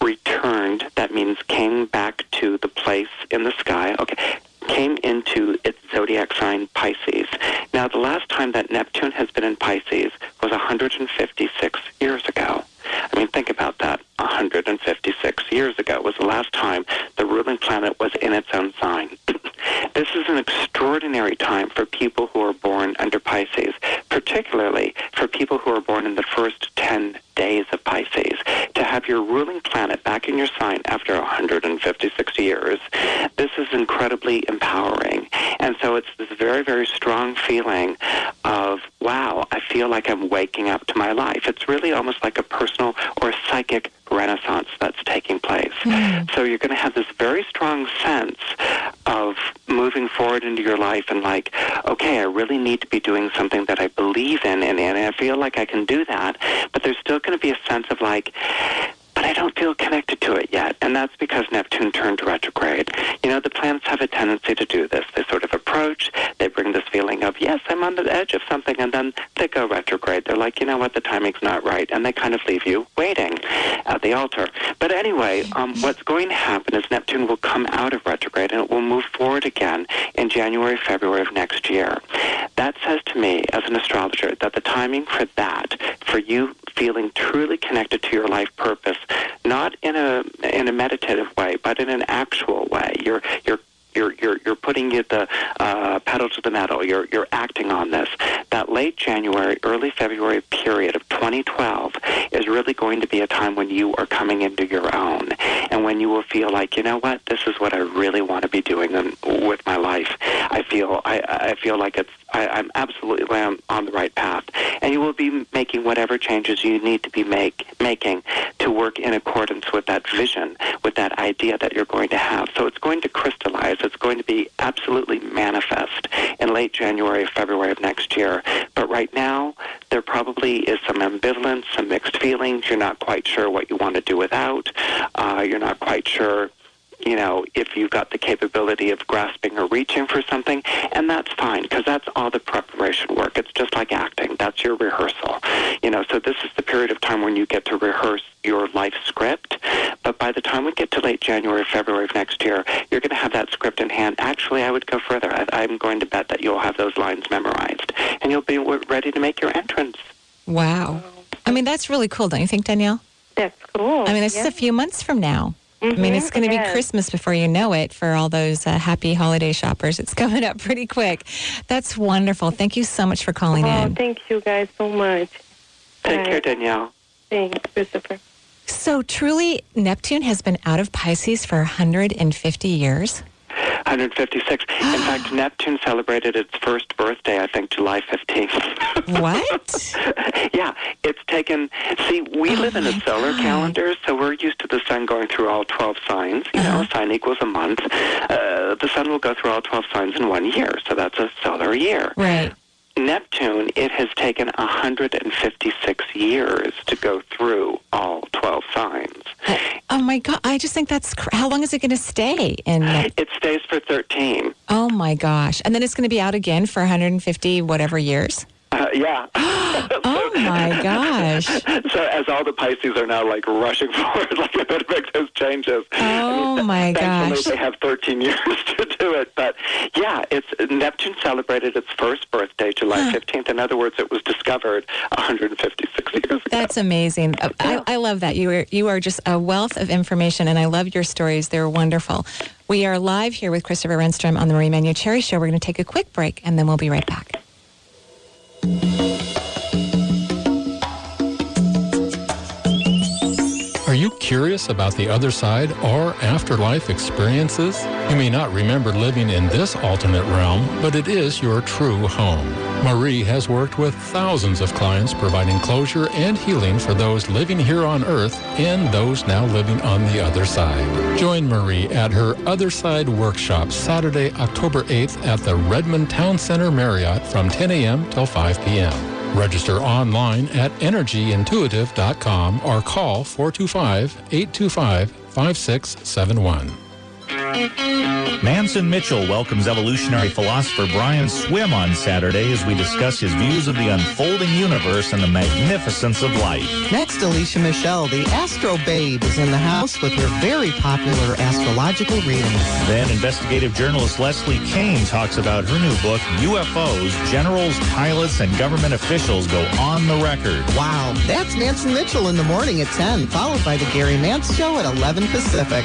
returned. That means came back to the place in the sky. Okay. Came into its zodiac sign, Pisces. Now, the last time that Neptune has been in Pisces was one hundred fifty-six years ago. I mean, think about that. one hundred fifty-six years ago was the last time the ruling planet was in its own sign. This is an extraordinary time for people who are born under Pisces, particularly for people who are born in the first ten days of Pisces. To have your ruling planet back in your sign after one hundred fifty-six years, this is incredibly empowering. And so it's this very, very strong feeling of, wow, I feel like I'm waking up to my life. It's really almost like a personal or psychic renaissance that's taking place. Mm-hmm. So you're going to have this very strong sense of moving forward into your life and like, okay, I really need to be doing something that I believe in, and, and I feel like I can do that, but there's still going to be a sense of like, but I don't feel connected to it yet. And that's because Neptune turned retrograde. You know, the planets have a tendency to do this. They sort of approach, they bring this feeling of, yes, I'm on the edge of something, and then they go retrograde. They're like, you know what, the timing's not right, and they kind of leave you waiting at the altar. But anyway, um, what's going to happen is Neptune will come out of retrograde, and it will move forward again in January, February of next year. That says to me, as an astrologer, that the timing for that, for you feeling truly connected to your life purpose, not in a in a meditative way, but in an actual way. You're you're you're you're, you're putting the uh, pedal to the metal. You're you're acting on this. That late January, early February period of twenty twelve is really going to be a time when you are coming into your own, and when you will feel like, you know what, this is what I really want to be doing with my life. I feel I I feel like it's. I, I'm absolutely on, on the right path. And you will be making whatever changes you need to be make, making to work in accordance with that vision, with that idea that you're going to have. So it's going to crystallize. It's going to be absolutely manifest in late January, February of next year. But right now, there probably is some ambivalence, some mixed feelings. You're not quite sure what you want to do without. Uh, you're not quite sure, you know, if you've got the capability of grasping or reaching for something, and that's fine, because that's all the preparation work. It's just like acting. That's your rehearsal. You know, so this is the period of time when you get to rehearse your life script, but by the time we get to late January, February of next year, you're going to have that script in hand. Actually, I would go further. I, I'm going to bet that you'll have those lines memorized, and you'll be ready to make your entrance. Wow. I mean, that's really cool, don't you think, Danielle? That's cool. I mean, this yeah. is a few months from now. Mm-hmm. I mean, it's going to yes. be Christmas before you know it for all those uh, happy holiday shoppers. It's coming up pretty quick. That's wonderful. Thank you so much for calling oh, in. Thank you guys so much. Take Bye. care, Danielle. Thanks, Christopher. So truly, Neptune has been out of Pisces for one hundred fifty years? one hundred fifty-six. In fact, Neptune celebrated its first birthday, I think, July fifteenth. What? Yeah, it's taken... See, we oh live in a solar God. calendar, so we're used to the sun going through all twelve signs. You uh-huh. know, a sign equals a month. Uh, the sun will go through all twelve signs in one year, so that's a solar year. Right. Neptune, it has taken one hundred fifty-six years to go through all twelve signs. Oh, my God. I just think that's... Cr- how long is it going to stay in Nep- It stays for thirteen. Oh, my gosh. And then it's going to be out again for one hundred fifty whatever years? Uh, yeah. so, oh my gosh. So as all the Pisces are now like rushing forward, like they're going to make those changes. Oh and my thankfully gosh. They have thirteen years to do it. But yeah, it's Neptune celebrated its first birthday July fifteenth. In other words, it was discovered one hundred fifty-six years ago. That's amazing. Yeah. I, I love that. You are, you are just a wealth of information, and I love your stories. They're wonderful. We are live here with Christopher Renstrom on the Marie Manuche Cherry Show. We're going to take a quick break, and then we'll be right back. Are you curious about the other side or afterlife experiences? You may not remember living in this alternate realm, but it is your true home. Marie has worked with thousands of clients providing closure and healing for those living here on Earth and those now living on the other side. Join Marie at her Other Side Workshop Saturday, October eighth at the Redmond Town Center Marriott from ten a.m. till five p.m. Register online at energy intuitive dot com or call four two five, eight two five, five six seven one. Manson Mitchell welcomes evolutionary philosopher Brian Swimme on Saturday as we discuss his views of the unfolding universe and the magnificence of life. Next, Alicia Michelle, the Astro Babe, is in the house with her very popular astrological readings. Then investigative journalist Leslie Kane talks about her new book, U F Os, Generals, Pilots, and Government Officials Go on the Record. Wow, that's Manson Mitchell in the morning at ten, followed by the Gary Mance Show at eleven Pacific.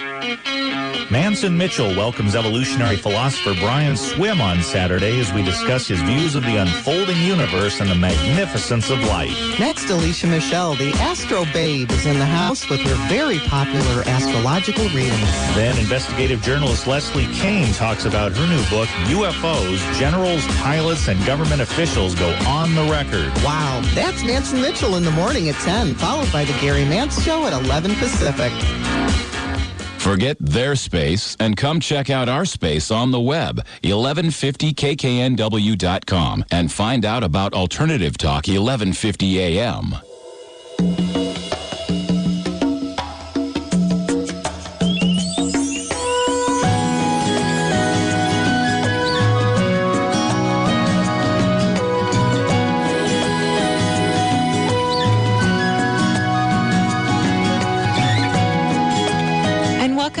Manson Mitchell welcomes evolutionary philosopher Brian Swimme on Saturday as we discuss his views of the unfolding universe and the magnificence of life. Next, Alicia Michelle, the Astro Babe, is in the house with her very popular astrological readings. Then investigative journalist Leslie Kane talks about her new book, U F Os, Generals, Pilots, and Government Officials Go on the Record. Wow, that's Manson Mitchell in the morning at ten, followed by the Gary Mance Show at eleven Pacific. Forget their space and come check out our space on the web, eleven fifty K K N W dot com, and find out about Alternative Talk eleven fifty A M.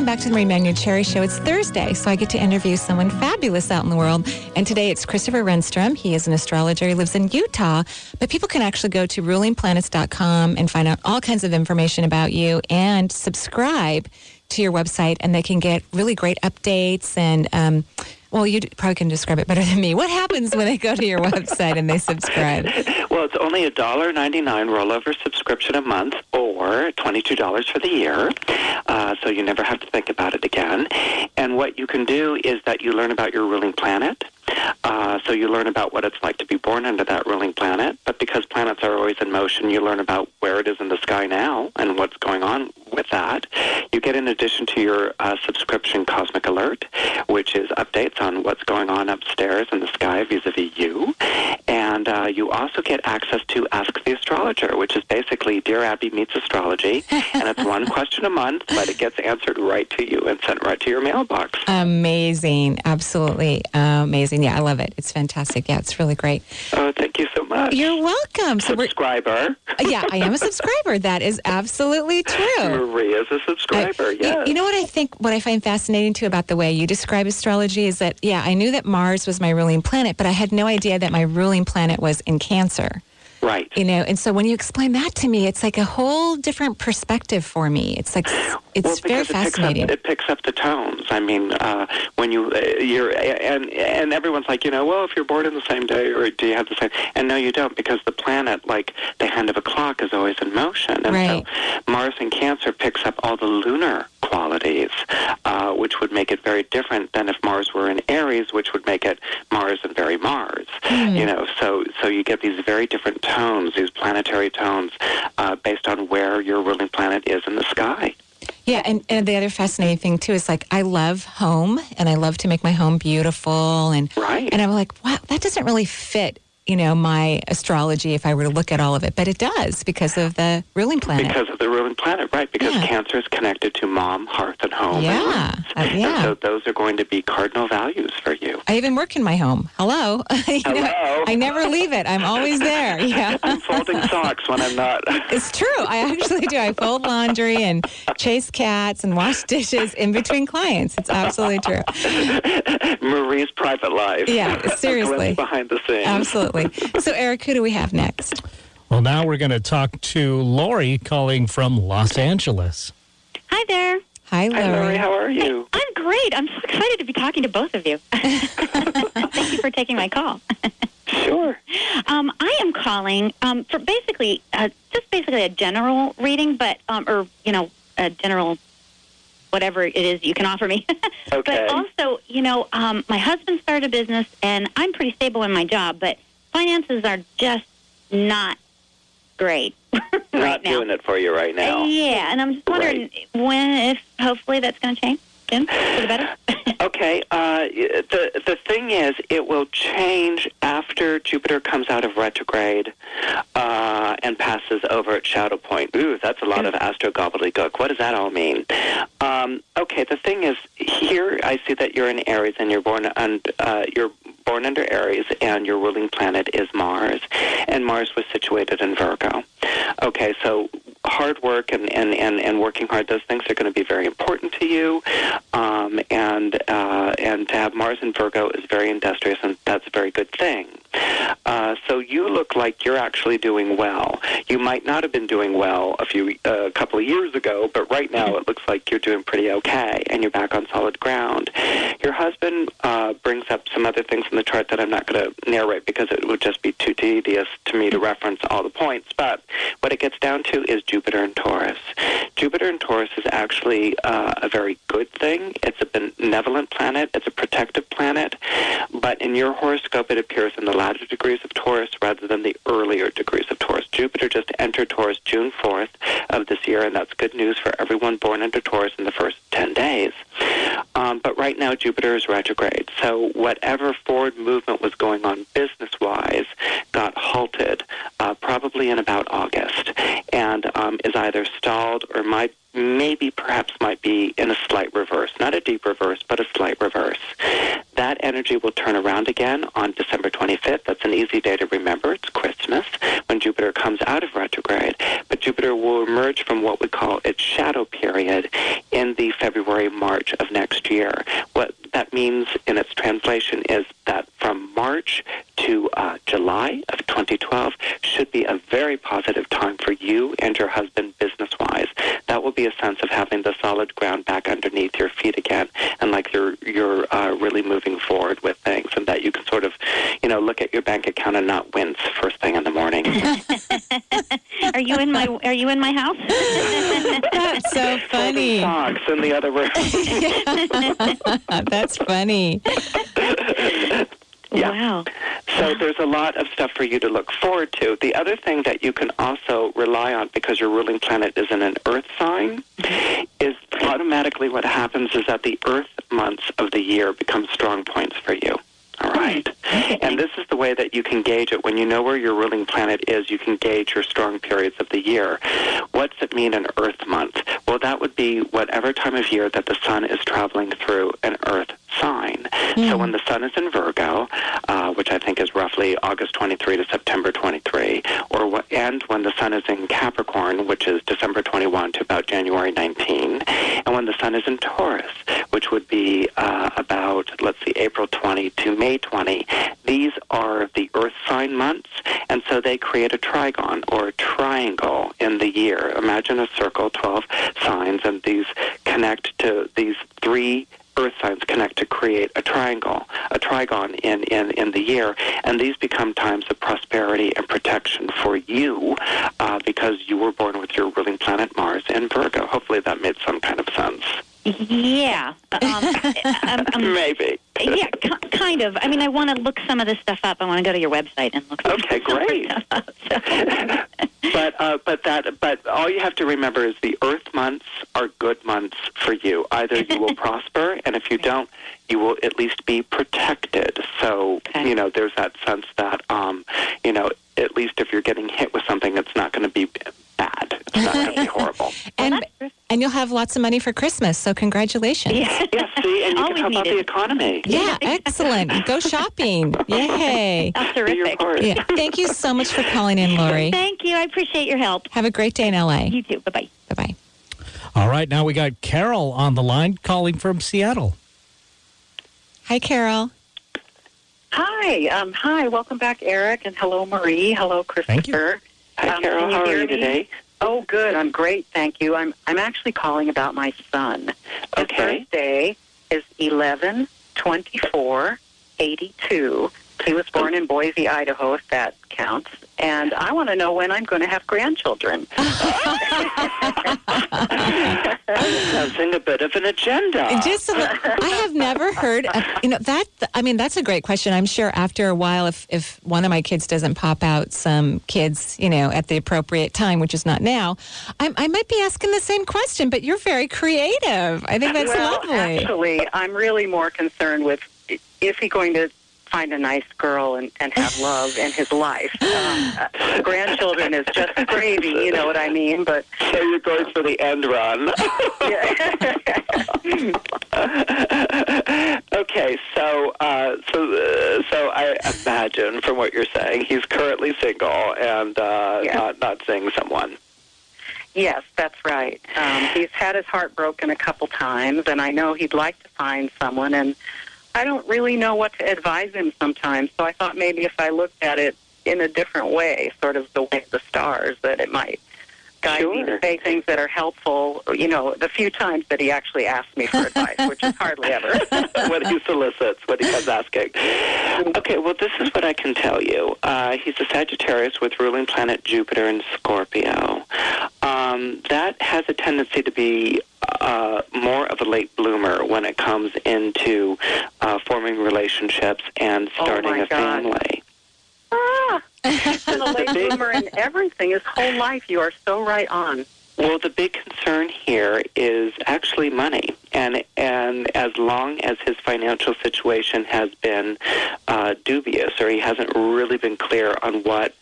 Back to the Marie Manuche Cherry Show. It's Thursday, so I get to interview someone fabulous out in the world. And today it's Christopher Renstrom. He is an astrologer. He lives in Utah. But people can actually go to ruling planets dot com and find out all kinds of information about you and subscribe to your website, and they can get really great updates and... Um, Well, you probably can describe it better than me. What happens when they go to your website and they subscribe? Well, it's only a one dollar ninety-nine rollover subscription a month or twenty-two dollars for the year, uh, so you never have to think about it again. And what you can do is that you learn about your ruling planet. Uh, so you learn about what it's like to be born under that ruling planet. But because planets are always in motion, you learn about where it is in the sky now and what's going on with that. You get, in addition to your uh, subscription, Cosmic Alert, which is updates on what's going on upstairs in the sky vis-a-vis you. And uh, you also get access to Ask the Astrologer, which is basically Dear Abby meets astrology. And it's one question a month, but it gets answered right to you and sent right to your mailbox. Amazing. Absolutely amazing. Yeah, I love it. It's fantastic. Yeah, it's really great. Oh, thank you so much. You're welcome. Subscriber. So yeah, I am a subscriber. That is absolutely true. Marie is a subscriber, I, yes. You, you know what I think, what I find fascinating, too, about the way you describe astrology is that, yeah, I knew that Mars was my ruling planet, but I had no idea that my ruling planet was in Cancer. Right. You know, and so when you explain that to me, it's like a whole different perspective for me. It's like, it's well, very it fascinating. Picks up, it picks up the tones. I mean, uh, when you, uh, you're, and and everyone's like, you know, well, if you're born on the same day, or do you have the same, and no, you don't, because the planet, like the hand of a clock, is always in motion. And right. So Mars in Cancer picks up all the lunar qualities, uh, which would make it very different than if Mars were in Aries, which would make it Mars and very Mars. Mm. You know, so so you get these very different tones, these planetary tones, uh, based on where your ruling planet is in the sky. Yeah, and, and the other fascinating thing, too, is, like, I love home, and I love to make my home beautiful. And, right. And I'm like, wow, that doesn't really fit, you know, my astrology if I were to look at all of it. But it does because of the ruling planet. Because of the ruling planet, right, because yeah. Cancer is connected to mom, hearth, and home. Yeah, and uh, yeah. And so those are going to be cardinal values for you. I even work in my home. Hello. you Hello. Know, I never leave it. I'm always there. Yeah. I'm folding socks when I'm not. It's true. I actually do. I fold laundry and chase cats and wash dishes in between clients. It's absolutely true. Marie's private life. Yeah, seriously. Behind the scenes. Absolutely. So, Eric, who do we have next? Well, now we're going to talk to Lori calling from Los Angeles. Hi there. Hi, Lori. Hi, Lori. How are you? Hey, I'm great. I'm so excited to be talking to both of you. Thank you for taking my call. Sure. Um, I am calling um, for basically, uh, just basically a general reading, but, um, or, you know, a general whatever it is you can offer me. Okay. But also, you know, um, my husband started a business, and I'm pretty stable in my job, but finances are just not great right now. Not doing it for you right now. Yeah, and I'm just wondering right. when, if hopefully that's going to change, Jim, for the better. Okay, uh, the, the thing is, it will change after Jupiter comes out of retrograde uh, and passes over at Shadow Point. Ooh, that's a lot of astro gobbledygook. What does that all mean? Um, okay, the thing is, here I see that you're in Aries and you're born and uh, you're born under Aries, and your ruling planet is Mars, and Mars was situated in Virgo. Okay, so hard work and, and, and, and working hard, those things are going to be very important to you, um, and uh, and to have Mars in Virgo is very industrious, and that's a very good thing. Uh, so you look like you're actually doing well. You might not have been doing well a few uh, a couple of years ago, but right now it looks like you're doing pretty okay, and you're back on solid ground. Your husband uh, brings up some other things in the chart that I'm not going to narrate because it would just be too tedious to me to reference all the points, but what it gets down to is Jupiter in Taurus. Jupiter in Taurus is actually uh, a very good thing. It's a benevolent planet. It's a protective planet, but in your horoscope it appears in the latter degrees of Taurus rather than the earlier degrees of Taurus. Jupiter just entered Taurus June fourth of this year, and that's good news for everyone born under Taurus in the first ten days. Um, but right now Jupiter is retrograde, so whatever forward movement was going on business-wise got halted uh, probably in about August, and um, is either stalled or might maybe perhaps might be in a slight reverse, not a deep reverse, but a slight reverse. That energy will turn around again on December twenty-fifth. That's an easy day to remember. It's Christmas when Jupiter comes out of retrograde, but Jupiter will emerge from what we call its shadow period in the February, March of next year. What that means in its translation is that from March to uh, July of twenty twelve should be a very positive time for you and your husband business-wise. That will be a sense of having the solid ground back underneath your feet again, and like you're you're uh, really moving forward with things, and that you can sort of, you know, look at your bank account and not wince first thing in the morning. Are you in my Are you in my house? That's so funny. Socks in the other room. That's funny. Yeah. Wow. So there's a lot of stuff for you to look forward to. The other thing that you can also rely on, because your ruling planet is in an earth sign, is automatically what happens is that the earth months of the year become strong points for you. All right. And this is the way that you can gauge it. When you know where your ruling planet is, you can gauge your strong periods of the year. What's it mean an earth month? Well, that would be whatever time of year that the sun is traveling through an earth sign. Mm. So when the sun is in Virgo, uh, which I think is roughly August twenty-third to September twenty-third, or what, and when the sun is in Capricorn, which is December twenty-first to about January nineteenth, and when the sun is in Taurus, which would be uh, about, let's see, April twentieth to May twentieth, these are the earth sign months, and so they create a trigon or a triangle in the year. Imagine a circle, twelve signs, and these connect to these three earth signs connect to create a triangle, a trigon in, in, in the year, and these become times of prosperity and protection for you uh, because you were born with your ruling planet Mars in Virgo. Hopefully that made some kind of sense. Yeah. Um, um, Maybe. Yeah, c- kind of. I mean, I want to look some of this stuff up. I want to go to your website and look. Okay, some great. Stuff up, so. But uh, but that but all you have to remember is the Earth months are good months for you. Either you will prosper, and if you right. don't, you will at least be protected. So okay. you know, there's that sense that um, you know, at least if you're getting hit with something, it's not going to be bad. It's not going to be horrible. and well, and you'll have lots of money for Christmas, so congratulations. Yeah, yeah see, and you can help out the economy. Yeah, excellent. Go shopping. Yay. That's terrific. Yeah. Thank you so much for calling in, Lori. Thank you. I appreciate your help. Have a great day in L A. You too. Bye-bye. Bye-bye. All right, now we got Carol on the line calling from Seattle. Hi, Carol. Hi. Um, hi. Welcome back, Eric, and hello, Marie. Hello, Christopher. Thank you. Hi, um, Carol. How are you today? Oh, good. I'm great, thank you. I'm I'm actually calling about my son. Okay. His birthday is eleven twenty-four eighty-two. He was born in Boise, Idaho, if that counts. And I want to know when I'm going to have grandchildren. Something a bit of an agenda. Just a little, I have never heard of, you know, that. I mean, that's a great question. I'm sure after a while, if, if one of my kids doesn't pop out some kids, you know, at the appropriate time, which is not now, I, I might be asking the same question, but you're very creative. I think that's well, lovely. Actually, I'm really more concerned with, is he going to find a nice girl and, and have love in his life. Um, uh, grandchildren is just gravy, you know what I mean? But so you're going for the end run. Okay, so uh, so uh, so I imagine from what you're saying, he's currently single and uh, yeah. not not seeing someone. Yes, that's right. Um, he's had his heart broken a couple times, and I know he'd like to find someone, and I don't really know what to advise him sometimes, so I thought maybe if I looked at it in a different way, sort of the way of the stars, that it might guide sure. me to say things that are helpful, you know, the few times that he actually asked me for advice, which is hardly ever. What he solicits, what he comes asking. Okay, well, this is what I can tell you. Uh, he's a Sagittarius with ruling planet Jupiter in Scorpio. Um, that has a tendency to be Uh, more of a late bloomer when it comes into uh, forming relationships and starting oh a family. Ah, he's been a late bloomer in everything his whole life. You are so right on. Well, the big concern here is actually money, and and as long as his financial situation has been uh, dubious, or he hasn't really been clear on what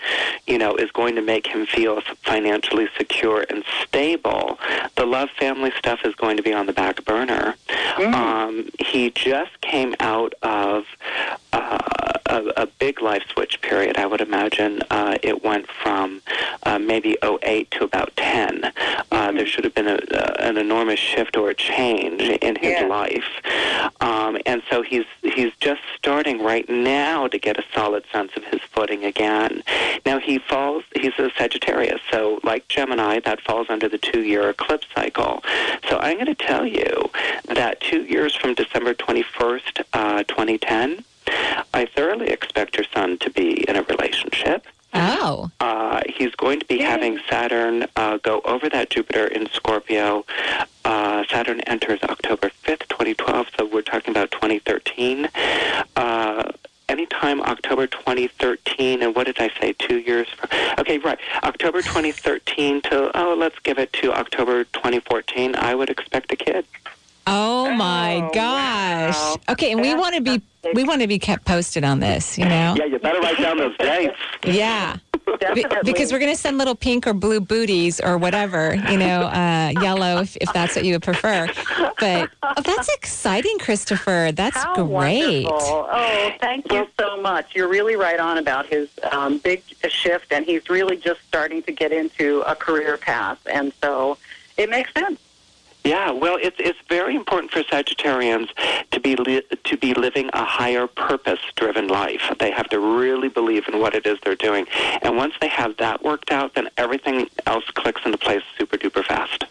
you know is going to make him feel financially secure and stable, the love family stuff is going to be on the back burner. Mm. Um, he just came out of uh, a, a big life switch period. I would imagine uh, it went from uh, maybe oh eight to about ten. Uh, there should have been a, uh, an enormous shift or a change in his yeah. life, um, and so he's he's just starting right now to get a solid sense of his footing again. Now he falls; he's a Sagittarius, so like Gemini, that falls under the two-year eclipse cycle. So I'm going to tell you that two years from December twenty-first, uh, twenty ten, I thoroughly expect your son to be in a relationship. Oh. Uh, he's going to be Yay. having Saturn uh, go over that Jupiter in Scorpio. Uh, Saturn enters October fifth, twenty twelve, so we're talking about twenty thirteen. Uh, anytime October twenty thirteen, and what did I say, two years? From, okay, right. October twenty thirteen to, oh, let's give it to October twenty fourteen, I would expect a kid. Oh, my oh, gosh. Wow. Okay, and we want to be we want to be kept posted on this, you know? Yeah, you better write down those dates. Yeah. Be- because we're going to send little pink or blue booties or whatever, you know, uh, yellow if, if that's what you would prefer. But oh, that's exciting, Christopher. That's How great. Wonderful. Oh, thank you so much. You're really right on about his um, big shift, and he's really just starting to get into a career path, and so it makes sense. Yeah, well, it's it's very important for Sagittarians to be li- to be living a higher purpose-driven life. They have to really believe in what it is they're doing, and once they have that worked out, then everything else clicks into place super duper fast.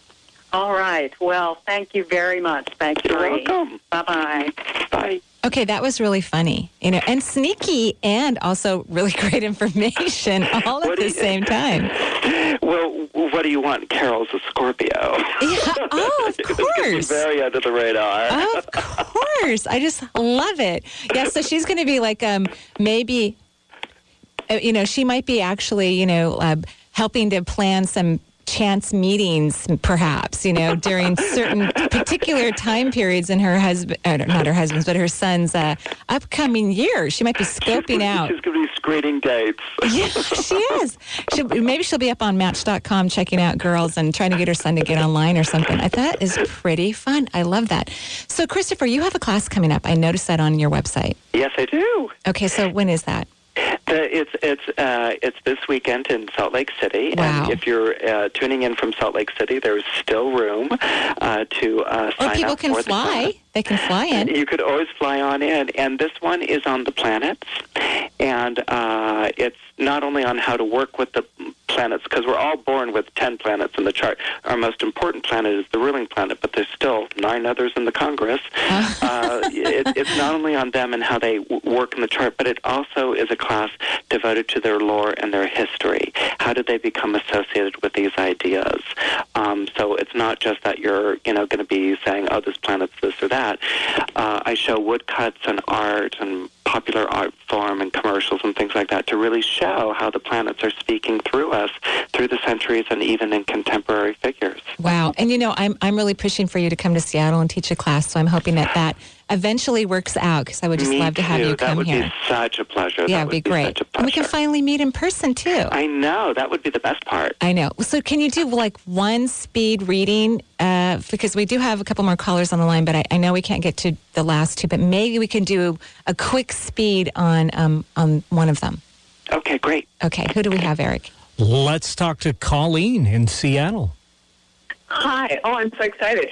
All right. Well, thank you very much. Thank you. You're welcome. Bye bye. Bye. Okay, that was really funny, you know, and sneaky, and also really great information all at the same time. Well, What do you want? Carol's a Scorpio. Yeah. Oh, of course. Very under the radar. Of course. I just love it. Yeah, so she's going to be like um, maybe, you know, she might be actually, you know, uh, helping to plan some chance meetings, perhaps, you know, during certain particular time periods in her husband, uh, not her husband's, but her son's uh, upcoming year. She might be scoping she's out. She's going to be screening dates. Yeah, she is. She'll, maybe she'll be up on Match dot com checking out girls and trying to get her son to get online or something. I thought is pretty fun. I love that. So, Christopher, you have a class coming up. I noticed that on your website. Yes, I do. Okay, so when is that? It's it's uh, it's this weekend in Salt Lake City. Wow. And if you're uh, tuning in from Salt Lake City, there's still room uh, to uh, sign up. Or people can fly. They can fly in. And you could always fly on in. And this one is on the planets. And uh, it's not only on how to work with the planets, because we're all born with ten planets in the chart. Our most important planet is the ruling planet, but there's still nine others in the Congress. Uh. uh, it, it's not only on them and how they w- work in the chart, but it also is a class devoted to their lore and their history. How did they become associated with these ideas? Um, so it's not just that you're, you know, going to be saying, oh, this planet's this or that. Uh, I show woodcuts and art and popular art form and commercials and things like that to really show how the planets are speaking through us through the centuries and even in contemporary figures. Wow. And, you know, I'm I'm really pushing for you to come to Seattle and teach a class, so I'm hoping that that eventually works out, because I would just Me love to have too. you come here. That would here. be such a pleasure. Yeah, that would be, be great. And we can finally meet in person, too. I know. That would be the best part. I know. So can you do, like, one speed reading? Uh, because we do have a couple more callers on the line, but I, I know we can't get to the last two, but maybe we can do a quick speed on um, on one of them. Okay, great. Okay, who do we have, Eric? Let's talk to Colleen in Seattle. Hi. Oh, I'm so excited.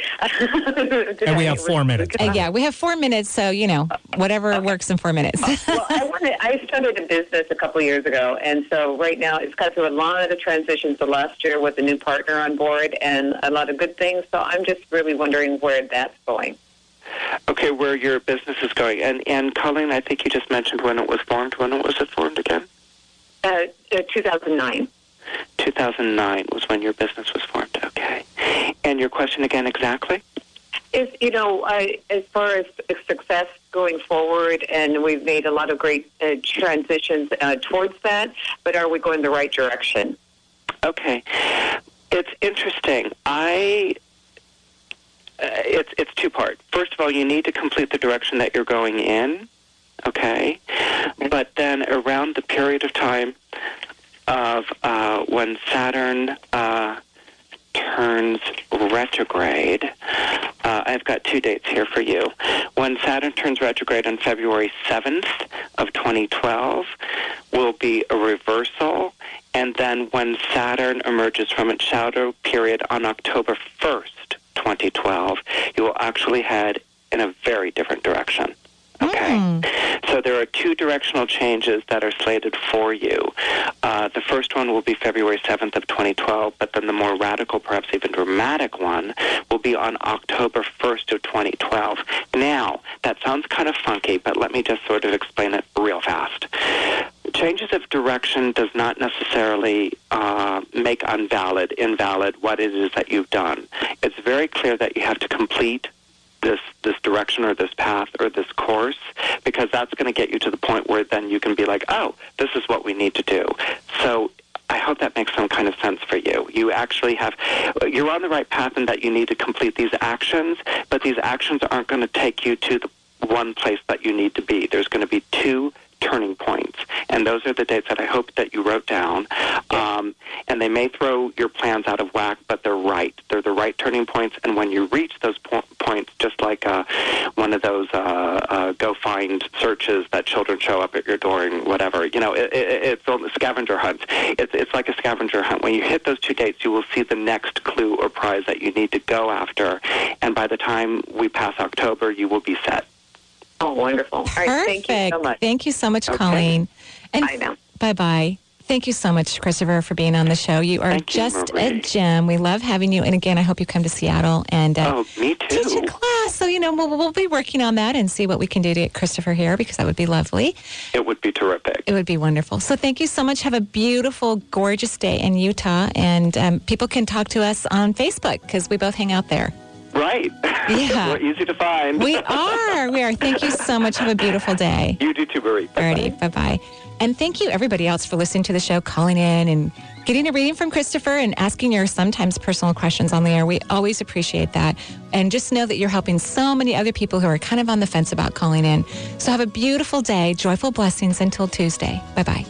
And we have four minutes. Uh, yeah, we have four minutes, so, you know, whatever okay. works in four minutes. Well, I wanted, I started a business a couple years ago, and so right now it's got through a lot of transitions the last year with a new partner on board and a lot of good things, so I'm just really wondering where that's going. Okay, where your business is going. And, and Colleen, I think you just mentioned when it was formed. When was it formed again? Uh, two thousand nine. two thousand nine was when your business was formed. Okay. And your question again exactly? Is, you know, I, as far as success going forward, and we've made a lot of great uh, transitions uh, towards that, but are we going the right direction? Okay. It's interesting. I... Uh, it's it's two-part. First of all, you need to complete the direction that you're going in, okay? But then around the period of time of uh, when Saturn uh, turns retrograde, uh, I've got two dates here for you. When Saturn turns retrograde on February seventh of twenty twelve will be a reversal, and then when Saturn emerges from its shadow period on October first, twenty twelve, you will actually head in a very different direction. Okay? Mm. So there are two directional changes that are slated for you. Uh, the first one will be February seventh of twenty twelve, but then the more radical, perhaps even dramatic one, will be on October first of twenty twelve. Now, that sounds kind of funky, but let me just sort of explain it real fast. Changes of direction does not necessarily uh, make invalid, invalid what it is that you've done. It's very clear that you have to complete this this direction or this path or this course, because that's going to get you to the point where then you can be like, oh, this is what we need to do. So I hope that makes some kind of sense for you. You actually have, you're on the right path in that you need to complete these actions, but these actions aren't going to take you to the one place that you need to be. There's going to be two turning points, and those are the dates that I hope that you wrote down. Um, and they may throw your plans out of whack, but they're right. They're the right turning points, and when you reach those po- points, just like uh, one of those uh, uh, go find searches that children show up at your door and whatever, you know, it, it, it's on the scavenger hunt. It's, it's like a scavenger hunt. When you hit those two dates, you will see the next clue or prize that you need to go after, and by the time we pass October, you will be set. Oh, wonderful. All right, thank you so much. Thank you so much, okay. Colleen. And I know. Bye-bye. Thank you so much, Christopher, for being on the show. You are thank just you, a gem. We love having you. And again, I hope you come to Seattle and uh, oh, me too. teach a class. yeah, so, you know, we'll, we'll be working on that and see what we can do to get Christopher here, because that would be lovely. It would be terrific. It would be wonderful. So thank you so much. Have a beautiful, gorgeous day in Utah. And um, people can talk to us on Facebook, because we both hang out there. Right. Yeah. We're easy to find. We are. We are. Thank you so much. Have a beautiful day. You do too, Marie. Bye-bye. Bye-bye. And thank you, everybody else, for listening to the show, calling in, and getting a reading from Christopher and asking your sometimes personal questions on the air. We always appreciate that. And just know that you're helping so many other people who are kind of on the fence about calling in. So have a beautiful day. Joyful blessings until Tuesday. Bye-bye.